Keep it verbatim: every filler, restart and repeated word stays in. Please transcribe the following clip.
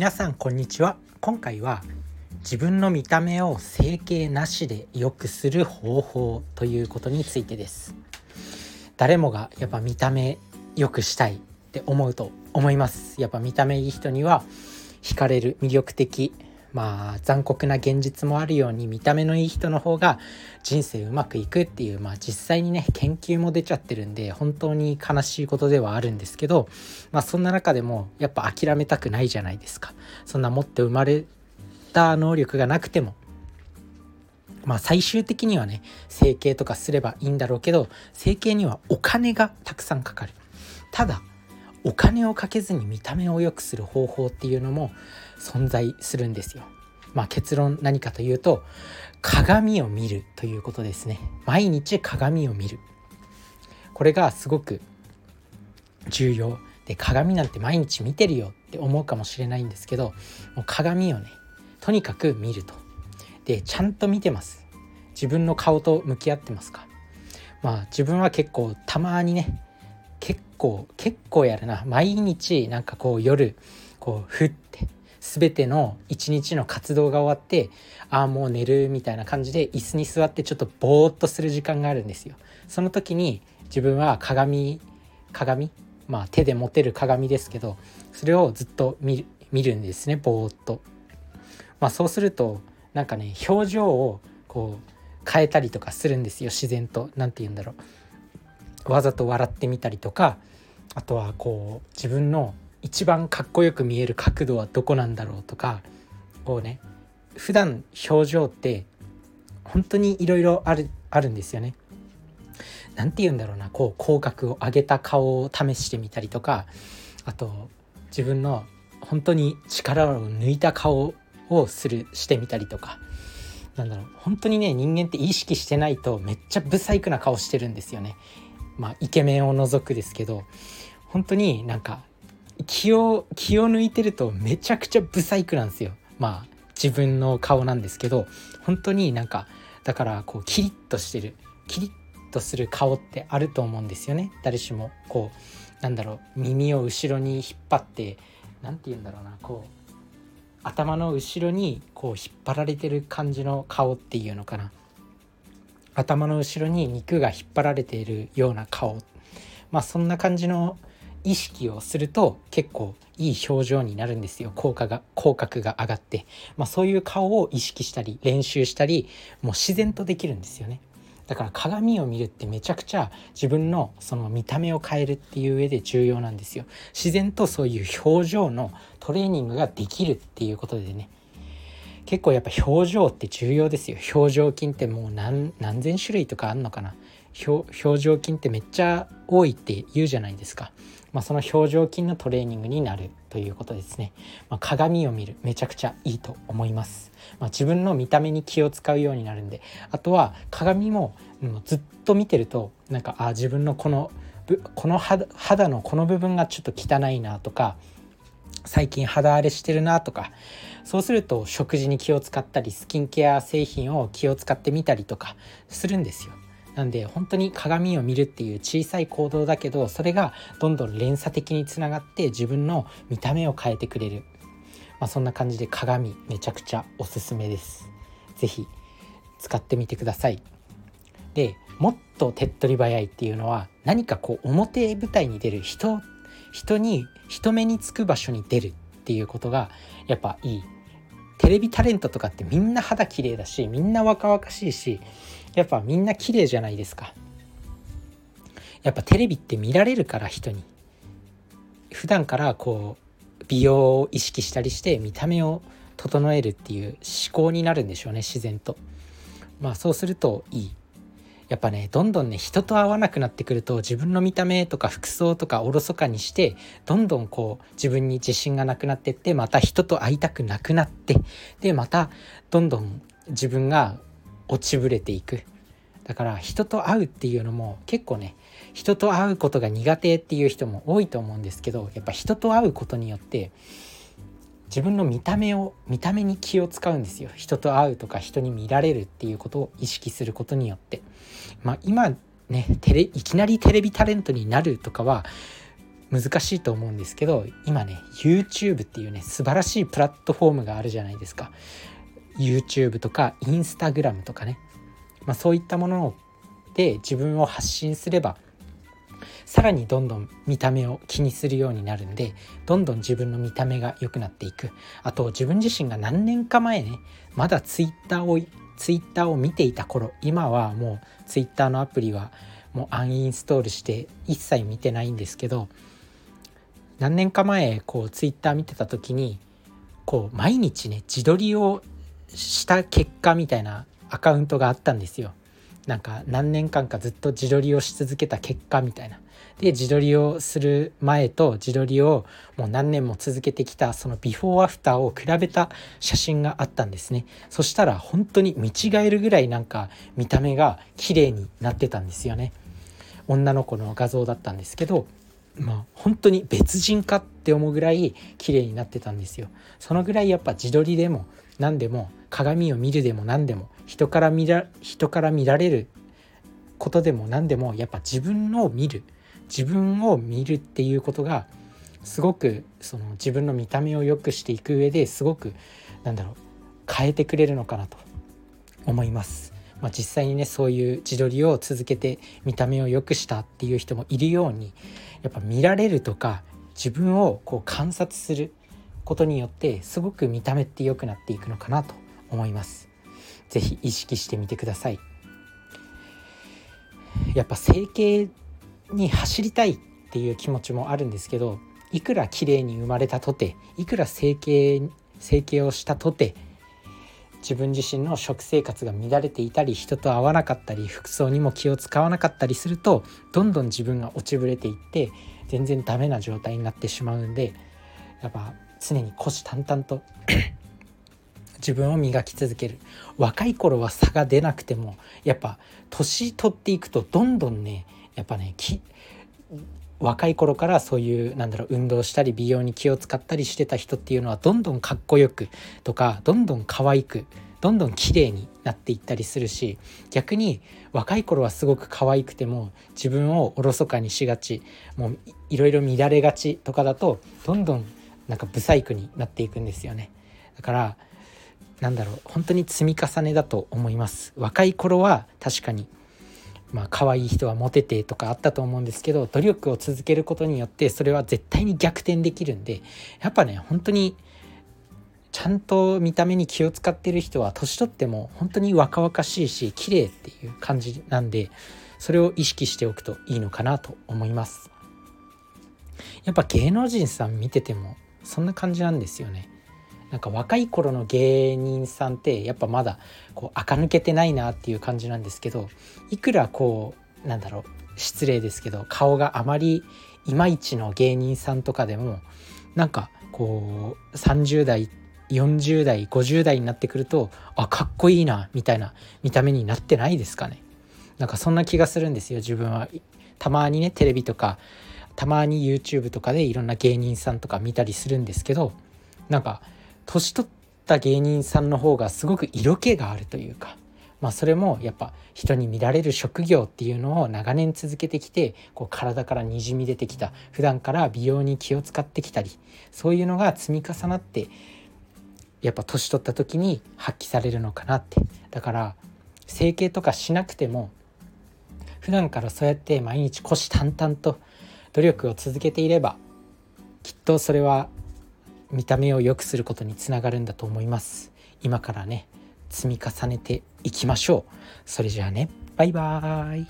皆さんこんにちは。今回は自分の見た目を整形なしで良くする方法ということについてです。誰もがやっぱ見た目良くしたいって思うと思います。やっぱ見た目いい人には惹かれる、魅力的、まあ残酷な現実もあるように、見た目のいい人の方が人生うまくいくっていう、まあ実際にね研究も出ちゃってるんで本当に悲しいことではあるんですけど、まあそんな中でもやっぱ諦めたくないじゃないですか。そんな持って生まれた能力がなくても、まあ最終的にはね整形とかすればいいんだろうけど、整形にはお金がたくさんかかる。ただお金をかけずに見た目を良くする方法っていうのも存在するんですよ。まあ結論何かというと、鏡を見るということですね。毎日鏡を見る、これがすごく重要で、鏡なんて毎日見てるよって思うかもしれないんですけど、もう鏡をねとにかく見ると。でちゃんと見てます。自分の顔と向き合ってますか。まあ自分は結構たまにね結構結構やるな毎日なんかこう夜こうふって全ての一日の活動が終わって、ああもう寝るみたいな感じで椅子に座ってちょっとぼーっとする時間があるんですよ。その時に自分は鏡鏡まあ手で持てる鏡ですけど、それをずっと見る、見るんですね、ぼーっと。まあそうするとなんかね表情をこう変えたりとかするんですよ、自然と。なんて言うんだろう、わざと笑ってみたりとか、あとはこう自分の一番かっこよく見える角度はどこなんだろうとか、こうね普段表情って本当にいろいろあるあるんですよね。なんて言うんだろうな、こう口角を上げた顔を試してみたりとか、あと自分の本当に力を抜いた顔をするしてみたりとか、なんだろう本当にね人間って意識してないとめっちゃブサイクな顔してるんですよね。まあ、イケメンを除くですけど、本当になんか気を気を抜いてるとめちゃくちゃブサイクなんですよ。まあ自分の顔なんですけど、本当になんかだからこうキリッとしてるキリッとする顔ってあると思うんですよね。誰しもこうなんだろう耳を後ろに引っ張って、なんて言うんだろうな、こう頭の後ろにこう引っ張られてる感じの顔っていうのかな。頭の後ろに肉が引っ張られているような顔、まあそんな感じの意識をすると結構いい表情になるんですよ。口角が口角が上がって、まあ、そういう顔を意識したり練習したりもう自然とできるんですよね。だから鏡を見るってめちゃくちゃ自分のその見た目を変えるっていう上で重要なんですよ。自然とそういう表情のトレーニングができるっていうことでね、結構やっぱ表情って重要ですよ。表情筋ってもう 何, 何千種類とかあんのかな。表情筋ってめっちゃ多いって言うじゃないですか。まあ、その表情筋のトレーニングになるということですね。まあ、鏡を見るめちゃくちゃいいと思います。まあ、自分の見た目に気を使うようになるんで、あとは鏡もずっと見てるとなんかあ自分のこのこの 肌, 肌のこの部分がちょっと汚いなとか、最近肌荒れしてるなとか、そうすると食事に気を使ったりスキンケア製品を気を使ってみたりとかするんですよ。なんで本当に鏡を見るっていう小さい行動だけど、それがどんどん連鎖的につながって自分の見た目を変えてくれる、まあ、そんな感じで鏡めちゃくちゃおすすめです。ぜひ使ってみてください。でもっと手っ取り早いっていうのは、何かこう表舞台に出る人人に人目につく場所に出るっていうことがやっぱいい。テレビタレントとかってみんな肌綺麗だし、みんな若々しいし、やっぱみんな綺麗じゃないですか。やっぱテレビって見られるから、人に普段からこう美容を意識したりして見た目を整えるっていう思考になるんでしょうね、自然と。まあそうするといい。やっぱねどんどんね人と会わなくなってくると、自分の見た目とか服装とかおろそかにして、どんどんこう自分に自信がなくなってって、また人と会いたくなくなって、でまたどんどん自分が落ちぶれていく。だから人と会うっていうのも結構ね、人と会うことが苦手っていう人も多いと思うんですけど、やっぱ人と会うことによって自分の見た目を見た目に気を使うんですよ。人と会うとか人に見られるっていうことを意識することによって、まあ、今ねテレいきなりテレビタレントになるとかは難しいと思うんですけど、今ね YouTube っていうね素晴らしいプラットフォームがあるじゃないですか。 YouTube とか Instagram とかね、まあ、そういったもので自分を発信すればさらにどんどん見た目を気にするようになるんで、どんどん自分の見た目が良くなっていく。あと自分自身が何年か前ね、まだツイッターをツイッターを見ていた頃、今はもうツイッターのアプリはもうアンインストールして一切見てないんですけど、何年か前こうツイッター見てた時にこう毎日ね自撮りをした結果みたいなアカウントがあったんですよ。なんか何年間かずっと自撮りをし続けた結果みたいなで、自撮りをする前と自撮りをもう何年も続けてきたそのビフォーアフターを比べた写真があったんですね。そしたら本当に見違えるぐらいなんか見た目が綺麗になってたんですよね。女の子の画像だったんですけど、まあ、本当に別人かって思うぐらい綺麗になってたんですよ。そのぐらいやっぱ自撮りでも何でも鏡を見るでも何でも人から見ら、人から見られることでも何でもやっぱ自分を見る自分を見るっていうことがすごくその自分の見た目を良くしていく上ですごくなんだろう変えてくれるのかなと思います。まあ、実際にねそういう自撮りを続けて見た目を良くしたっていう人もいるように、やっぱ見られるとか自分をこう観察することによってすごく見た目って良くなっていくのかなと思います。ぜひ意識してみてください。やっぱ整形に走りたいっていう気持ちもあるんですけど、いくら綺麗に生まれたとて、いくら整形整形をしたとて自分自身の食生活が乱れていたり、人と会わなかったり、服装にも気を使わなかったりするとどんどん自分が落ちぶれていって全然ダメな状態になってしまうんで、やっぱ常に虎視眈々と自分を磨き続ける。若い頃は差が出なくてもやっぱ年取っていくとどんどんねやっぱねき若い頃からそういうなんだろう運動したり美容に気を使ったりしてた人っていうのはどんどんかっこよくとかどんどん可愛くどんどん綺麗になっていったりするし、逆に若い頃はすごく可愛くても自分をおろそかにしがち、もういろいろ乱れがちとかだとどんどんなんか不細工になっていくんですよね。だからなんだろう本当に積み重ねだと思います。若い頃は確かにまあ可愛い人はモテてとかあったと思うんですけど、努力を続けることによってそれは絶対に逆転できるんで、やっぱね本当にちゃんと見た目に気を使ってる人は年取っても本当に若々しいし綺麗っていう感じなんで、それを意識しておくといいのかなと思います。やっぱ芸能人さん見ててもそんな感じなんですよね。なんか若い頃の芸人さんってやっぱまだこう垢抜けてないなっていう感じなんですけど、いくらこうなんだろう失礼ですけど顔があまりいまいちの芸人さんとかでもなんかこうさんじゅう代よんじゅう代ごじゅう代になってくるとあかっこいいなみたいな見た目になってないですかね。なんかそんな気がするんですよ自分は。たまにねテレビとかたまに YouTube とかでいろんな芸人さんとか見たりするんですけど、なんか年取った芸人さんの方がすごく色気があるというか、まあ、それもやっぱ人に見られる職業っていうのを長年続けてきてこう体からにじみ出てきた、普段から美容に気を使ってきたり、そういうのが積み重なってやっぱ年取った時に発揮されるのかなって。だから整形とかしなくても普段からそうやって毎日虎視眈々と努力を続けていればきっとそれは見た目を良くすることにつながるんだと思います。今からね積み重ねていきましょう。それじゃあね、バイバーイ。